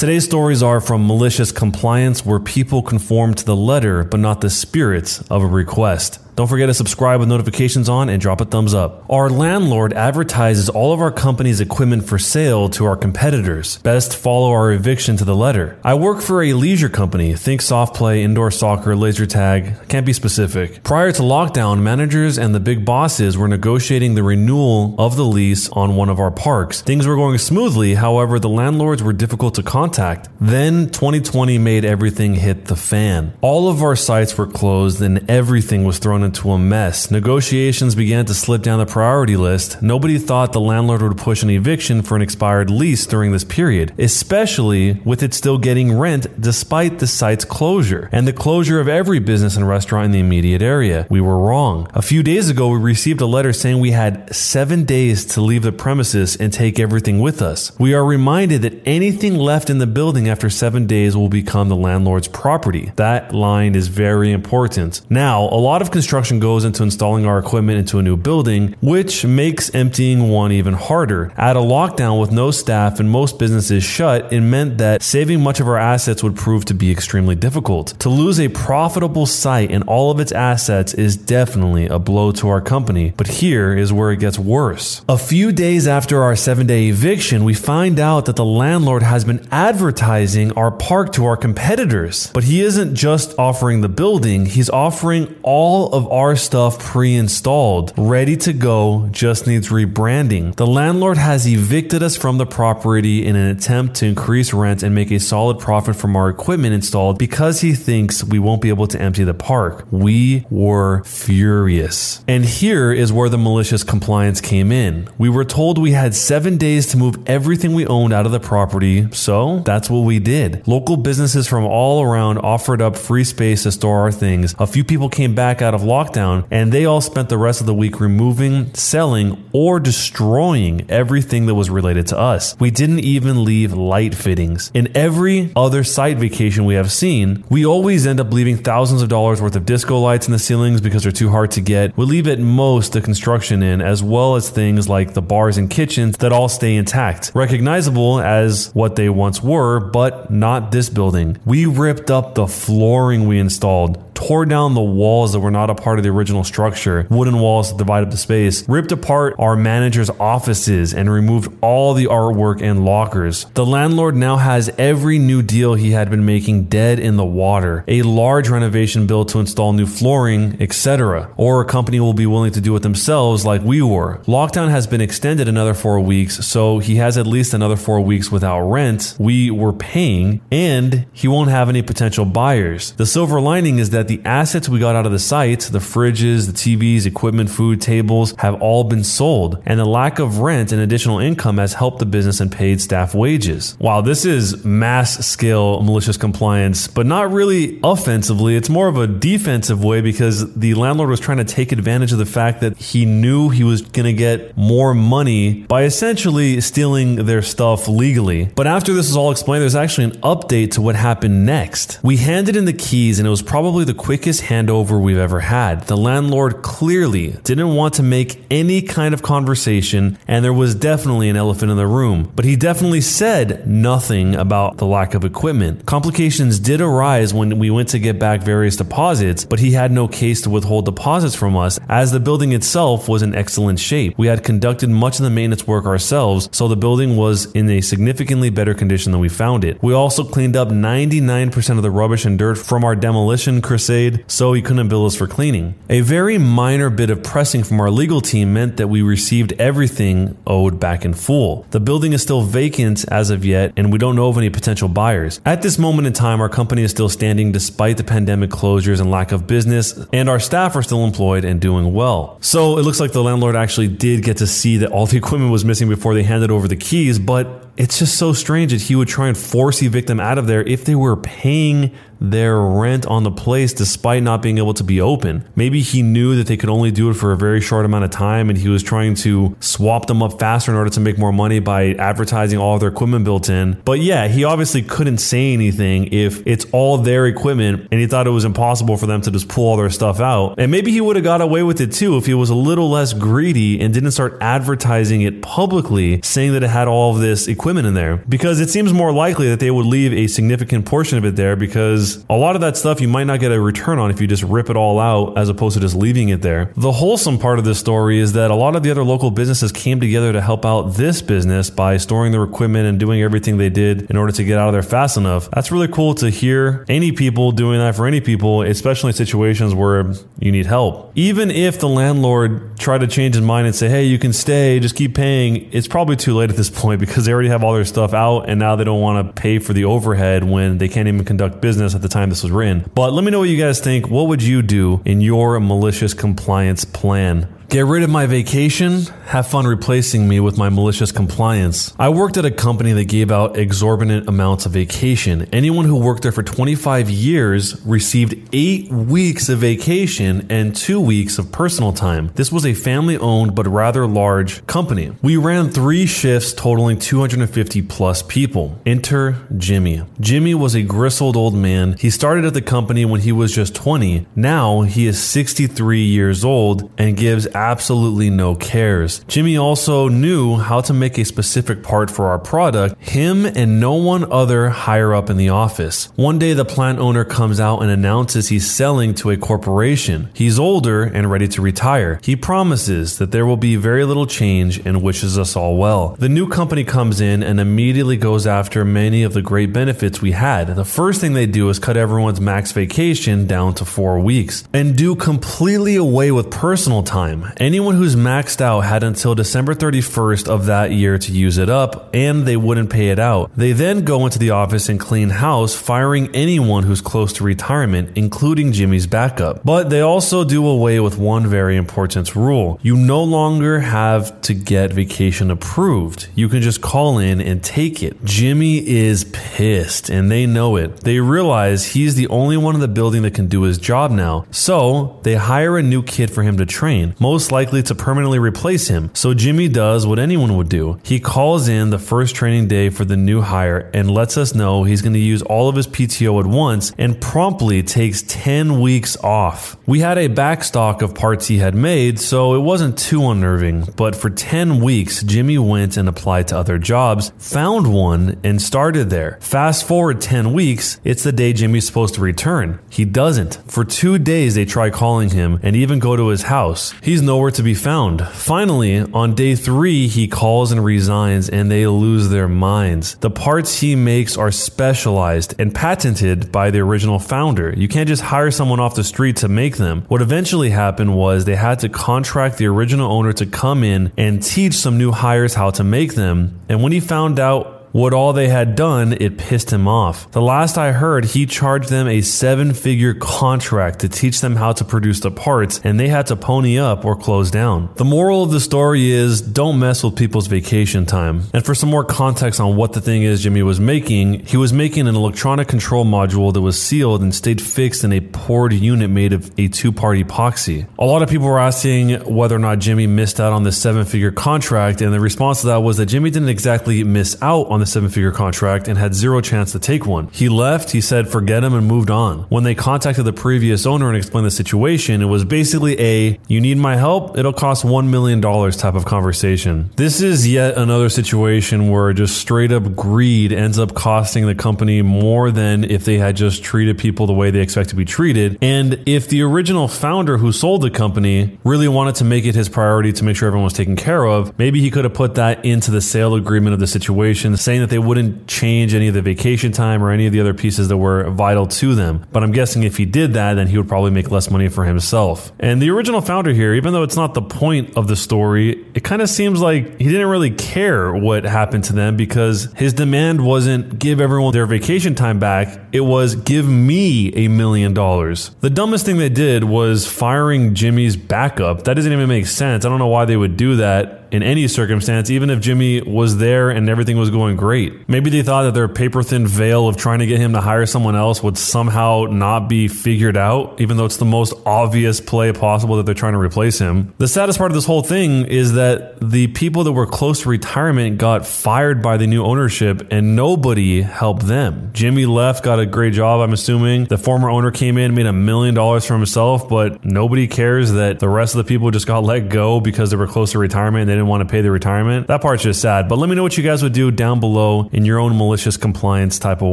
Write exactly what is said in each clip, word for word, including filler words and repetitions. Today's stories are from Malicious Compliance, where people conform to the letter but not the spirit of a request. Don't forget to subscribe with notifications on and drop a thumbs up. Our landlord advertises all of our company's equipment for sale to our competitors. Best follow our eviction to the letter. I work for a leisure company. Think soft play, indoor soccer, laser tag. Can't be specific. Prior to lockdown, managers and the big bosses were negotiating the renewal of the lease on one of our parks. Things were going smoothly. However, the landlords were difficult to contact. Then twenty twenty made everything hit the fan. All of our sites were closed and everything was thrown into to a mess. Negotiations began to slip down the priority list. Nobody thought the landlord would push an eviction for an expired lease during this period, especially with it still getting rent despite the site's closure and the closure of every business and restaurant in the immediate area. We were wrong. A few days ago, we received a letter saying we had seven days to leave the premises and take everything with us. We are reminded that anything left in the building after seven days will become the landlord's property. That line is very important. Now, a lot of construction goes into installing our equipment into a new building, which makes emptying one even harder. At a lockdown with no staff and most businesses shut, it meant that saving much of our assets would prove to be extremely difficult. To lose a profitable site and all of its assets is definitely a blow to our company, but here is where it gets worse. A few days after our seven-day eviction, we find out that the landlord has been advertising our park to our competitors, but he isn't just offering the building, he's offering all of our stuff pre-installed, ready to go, just needs rebranding. The landlord has evicted us from the property in an attempt to increase rent and make a solid profit from our equipment installed because he thinks we won't be able to empty the park. We were furious. And here is where the malicious compliance came in. We were told we had seven days to move everything we owned out of the property, so that's what we did. Local businesses from all around offered up free space to store our things. A few people came back out of lockdown Lockdown, and they all spent the rest of the week removing, selling, or destroying everything that was related to us. We didn't even leave light fittings. In every other site vacation we have seen, we always end up leaving thousands of dollars worth of disco lights in the ceilings because they're too hard to get. We leave at most the construction in, as well as things like the bars and kitchens that all stay intact, recognizable as what they once were, but not this building. We ripped up the flooring we installed, tore down the walls that were not a part of the original structure, wooden walls to divide up the space, ripped apart our manager's offices, and removed all the artwork and lockers. The landlord now has every new deal he had been making dead in the water, a large renovation bill to install new flooring, et cetera, or a company will be willing to do it themselves like we were. Lockdown has been extended another four weeks, so he has at least another four weeks without rent. We were paying, and he won't have any potential buyers. The silver lining is that the assets we got out of the site, the fridges, the T Vs, equipment, food, tables, have all been sold, and the lack of rent and additional income has helped the business and paid staff wages. Wow, this is mass scale malicious compliance, but not really offensively. It's more of a defensive way because the landlord was trying to take advantage of the fact that he knew he was going to get more money by essentially stealing their stuff legally. But after this is all explained, there's actually an update to what happened next. We handed in the keys, and it was probably the quickest handover we've ever had. The landlord clearly didn't want to make any kind of conversation, and there was definitely an elephant in the room, but he definitely said nothing about the lack of equipment. Complications did arise when we went to get back various deposits, but he had no case to withhold deposits from us as the building itself was in excellent shape. We had conducted much of the maintenance work ourselves, so the building was in a significantly better condition than we found it. We also cleaned up ninety-nine percent of the rubbish and dirt from our demolition crusade, so he couldn't bill us for cleaning. A very minor bit of pressing from our legal team meant that we received everything owed back in full. The building is still vacant as of yet, and we don't know of any potential buyers. At this moment in time, our company is still standing despite the pandemic closures and lack of business, and our staff are still employed and doing well. So it looks like the landlord actually did get to see that all the equipment was missing before they handed over the keys, but it's just so strange that he would try and force evict them out of there if they were paying their rent on the place despite not being able to be open. Maybe he knew that they could only do it for a very short amount of time, and he was trying to swap them up faster in order to make more money by advertising all of their equipment built in. But yeah, he obviously couldn't say anything if it's all their equipment and he thought it was impossible for them to just pull all their stuff out. And maybe he would have got away with it too if he was a little less greedy and didn't start advertising it publicly, saying that it had all of this equipment equipment in there, because it seems more likely that they would leave a significant portion of it there, because a lot of that stuff you might not get a return on if you just rip it all out as opposed to just leaving it there. The wholesome part of this story is that a lot of the other local businesses came together to help out this business by storing their equipment and doing everything they did in order to get out of there fast enough. That's really cool to hear any people doing that for any people, especially in situations where you need help. Even if the landlord tried to change his mind and say, hey, you can stay, just keep paying, it's probably too late at this point, because they already have all their stuff out and now they don't want to pay for the overhead when they can't even conduct business at the time this was written. But let me know what you guys think. What would you do in your malicious compliance plan? Get rid of my vacation? Have fun replacing me with my malicious compliance. I worked at a company that gave out exorbitant amounts of vacation. Anyone who worked there for twenty-five years received eight weeks of vacation and two weeks of personal time. This was a family-owned but rather large company. We ran three shifts totaling two hundred fifty plus people. Enter Jimmy. Jimmy was a grizzled old man. He started at the company when he was just twenty. Now he is sixty-three years old and gives absolutely no cares. Jimmy also knew how to make a specific part for our product, him and no one other higher up in the office. One day the plant owner comes out and announces he's selling to a corporation. He's older and ready to retire. He promises that there will be very little change and wishes us all well. The new company comes in and immediately goes after many of the great benefits we had. The first thing they do is cut everyone's max vacation down to four weeks and do completely away with personal time. Anyone who's maxed out had until December thirty-first of that year to use it up, and they wouldn't pay it out. They then go into the office and clean house, firing anyone who's close to retirement, including Jimmy's backup. But they also do away with one very important rule. You no longer have to get vacation approved. You can just call in and take it. Jimmy is pissed, and they know it. They realize he's the only one in the building that can do his job now, so they hire a new kid for him to train, most likely to permanently replace him. So Jimmy does what anyone would do. He calls in the first training day for the new hire and lets us know he's going to use all of his P T O at once, and promptly takes ten weeks off. We had a backstock of parts he had made, so it wasn't too unnerving, but for ten weeks, Jimmy went and applied to other jobs, found one, and started there. Fast forward ten weeks, it's the day Jimmy's supposed to return. He doesn't. For two days, they try calling him and even go to his house. He's nowhere to be found. Finally, on day three, he calls and resigns, and they lose their minds. The parts he makes are specialized and patented by the original founder. You can't just hire someone off the street to make them. What eventually happened was they had to contract the original owner to come in and teach some new hires how to make them. And when he found out what all they had done, it pissed him off. The last I heard, he charged them a seven-figure contract to teach them how to produce the parts, and they had to pony up or close down. The moral of the story is, don't mess with people's vacation time. And for some more context on what the thing is Jimmy was making, he was making an electronic control module that was sealed and stayed fixed in a poured unit made of a two-part epoxy. A lot of people were asking whether or not Jimmy missed out on this seven-figure contract, and the response to that was that Jimmy didn't exactly miss out on the seven-figure contract and had zero chance to take one. He left, he said forget him, and moved on. When they contacted the previous owner and explained the situation, it was basically a, you need my help? It'll cost one million dollars type of conversation. This is yet another situation where just straight up greed ends up costing the company more than if they had just treated people the way they expect to be treated. And if the original founder who sold the company really wanted to make it his priority to make sure everyone was taken care of, maybe he could have put that into the sale agreement of the situation, saying that they wouldn't change any of the vacation time or any of the other pieces that were vital to them. But I'm guessing if he did that, then he would probably make less money for himself. And the original founder here, even though it's not the point of the story, it kind of seems like he didn't really care what happened to them, because his demand wasn't give everyone their vacation time back. It was give me a million dollars. The dumbest thing they did was firing Jimmy's backup. That doesn't even make sense. I don't know why they would do that in any circumstance, even if Jimmy was there and everything was going great. Maybe they thought that their paper-thin veil of trying to get him to hire someone else would somehow not be figured out, even though it's the most obvious play possible that they're trying to replace him. The saddest part of this whole thing is that the people that were close to retirement got fired by the new ownership, and nobody helped them. Jimmy left, got a great job, I'm assuming. The former owner came in, made a million dollars for himself, but nobody cares that the rest of the people just got let go because they were close to retirement and they didn't want to pay their retirement. That part's just sad. But let me know what you guys would do down below below in your own malicious compliance type of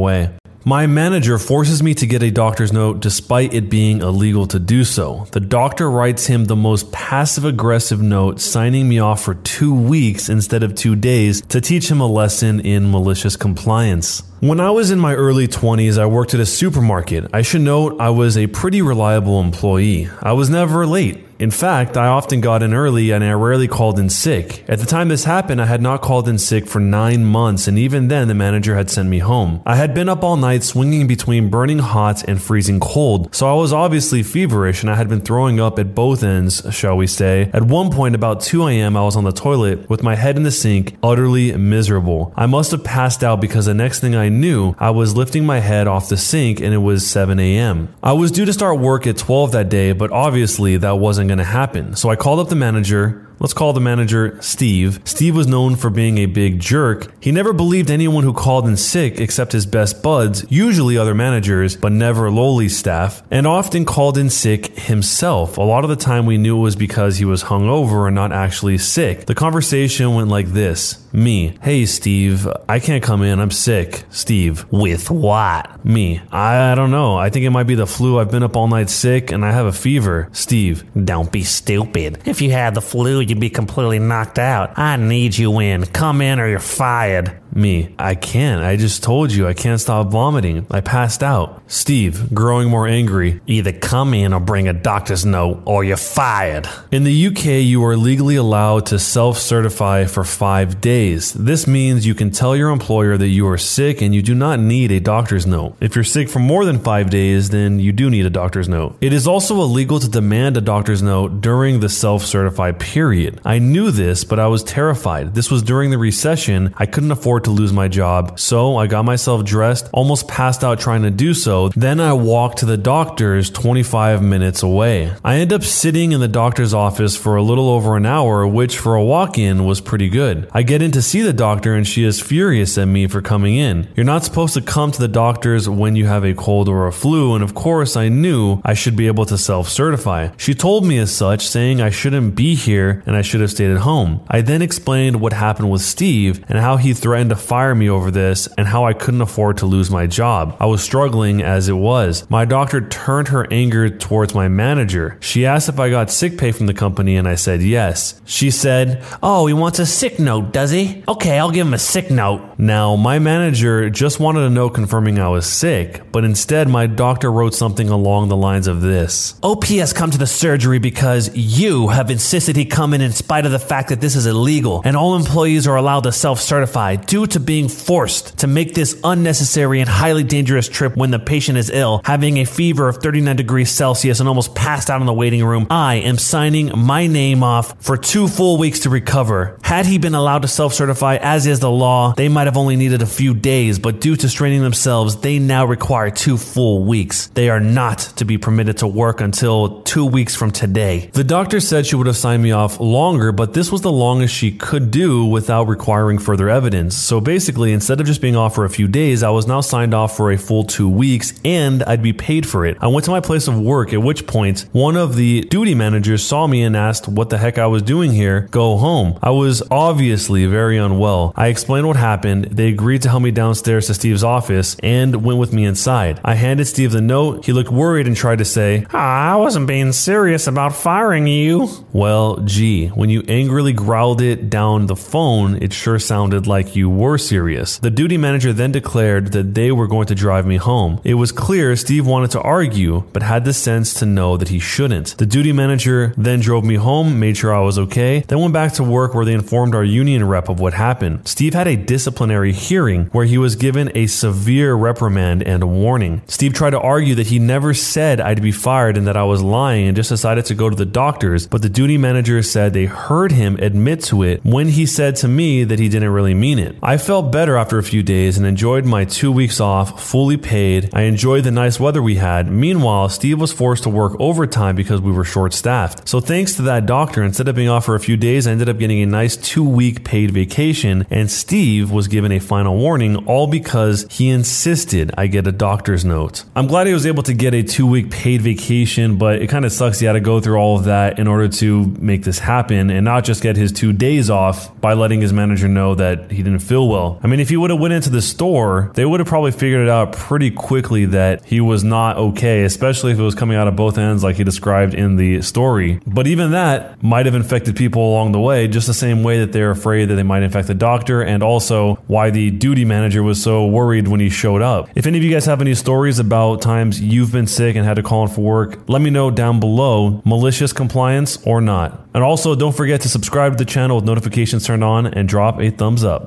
way. My manager forces me to get a doctor's note despite it being illegal to do so. The doctor writes him the most passive-aggressive note, signing me off for two weeks instead of two days to teach him a lesson in malicious compliance. When I was in my early twenties, I worked at a supermarket. I should note I was a pretty reliable employee. I was never late. In fact, I often got in early and I rarely called in sick. At the time this happened, I had not called in sick for nine months, and even then the manager had sent me home. I had been up all night swinging between burning hot and freezing cold, so I was obviously feverish and I had been throwing up at both ends, shall we say. At one point, about two a m, I was on the toilet with my head in the sink, utterly miserable. I must have passed out because the next thing I I knew I was lifting my head off the sink and it was seven a m I was due to start work at twelve that day, but obviously that wasn't going to happen. So I called up the manager. Let's call the manager Steve. Steve was known for being a big jerk. He never believed anyone who called in sick except his best buds, usually other managers, but never Lowly's staff, and often called in sick himself. A lot of the time we knew it was because he was hungover and not actually sick. The conversation went like this. Me: "Hey Steve, I can't come in, I'm sick." Steve: "With what?" Me: "I, I don't know. I think it might be the flu. I've been up all night sick and I have a fever." Steve: "Don't be stupid. If you had the flu, you'd be completely knocked out. I need you in. Come in or you're fired." Me: "I can't. I just told you I can't stop vomiting. I passed out." Steve, growing more angry: "Either come in or bring a doctor's note or you're fired." In the U K, you are legally allowed to self-certify for five days. This means you can tell your employer that you are sick and you do not need a doctor's note. If you're sick for more than five days, then you do need a doctor's note. It is also illegal to demand a doctor's note during the self-certified period. I knew this, but I was terrified. This was during the recession. I couldn't afford to lose my job, so I got myself dressed, almost passed out trying to do so. Then I walked to the doctor's twenty-five minutes away. I ended up sitting in the doctor's office for a little over an hour, which for a walk-in was pretty good. I get in to see the doctor and she is furious at me for coming in. "You're not supposed to come to the doctor's when you have a cold or a flu," and of course I knew I should be able to self-certify. She told me as such, saying I shouldn't be here and I should have stayed at home. I then explained what happened with Steve and how he threatened to fire me over this and how I couldn't afford to lose my job. I was struggling as it was. My doctor turned her anger towards my manager. She asked if I got sick pay from the company and I said yes. She said, "Oh, he wants a sick note, does he? Okay, I'll give him a sick note." Now, my manager just wanted a note confirming I was sick, but instead my doctor wrote something along the lines of this: "O P has come to the surgery because you have insisted he come in in spite of the fact that this is illegal and all employees are allowed to self-certify due to being forced to make this unnecessary and highly dangerous trip when the patient is ill, having a fever of thirty-nine degrees Celsius and almost passed out in the waiting room. I am signing my name off for two full weeks to recover. Had he been allowed to self-certify as is the law, they might have only needed a few days, but due to straining themselves, they now require two full weeks. They are not to be permitted to work until two weeks from today." The doctor said she would have signed me off longer, but this was the longest she could do without requiring further evidence. So basically, instead of just being off for a few days, I was now signed off for a full two weeks and I'd be paid for it. I went to my place of work, at which point one of the duty managers saw me and asked what the heck I was doing here. Go home. I was obviously very unwell. I explained what happened. They agreed to help me downstairs to Steve's office and went with me inside. I handed Steve the note. He looked worried and tried to say, "Oh, I wasn't being serious about firing you." Well, gee, when you angrily growled it down the phone, it sure sounded like you were serious. The duty manager then declared that they were going to drive me home. It was clear Steve wanted to argue, but had the sense to know that he shouldn't. The duty manager then drove me home, made sure I was okay, then went back to work where they informed our union rep of what happened. Steve had a disciplinary hearing where he was given a severe reprimand and a warning. Steve tried to argue that he never said I'd be fired and that I was lying and just decided to go to the doctor's, but the duty manager said they heard him admit to it when he said to me that he didn't really mean it. I felt better after a few days and enjoyed my two weeks off, fully paid. I enjoyed the nice weather we had. Meanwhile, Steve was forced to work overtime because we were short-staffed. So thanks to that doctor, instead of being off for a few days, I ended up getting a nice two-week paid vacation, and Steve was given a final warning, all because he insisted I get a doctor's note. I'm glad he was able to get a two-week paid vacation, but it kind of sucks he had to go through all of that in order to make this happen and not just get his two days off by letting his manager know that he didn't feel feel well. I mean, if he would have went into the store, they would have probably figured it out pretty quickly that he was not okay, especially if it was coming out of both ends like he described in the story. But even that might have infected people along the way, just the same way that they're afraid that they might infect the doctor, and also why the duty manager was so worried when he showed up. If any of you guys have any stories about times you've been sick and had to call in for work, let me know down below, malicious compliance or not. And also, don't forget to subscribe to the channel with notifications turned on and drop a thumbs up.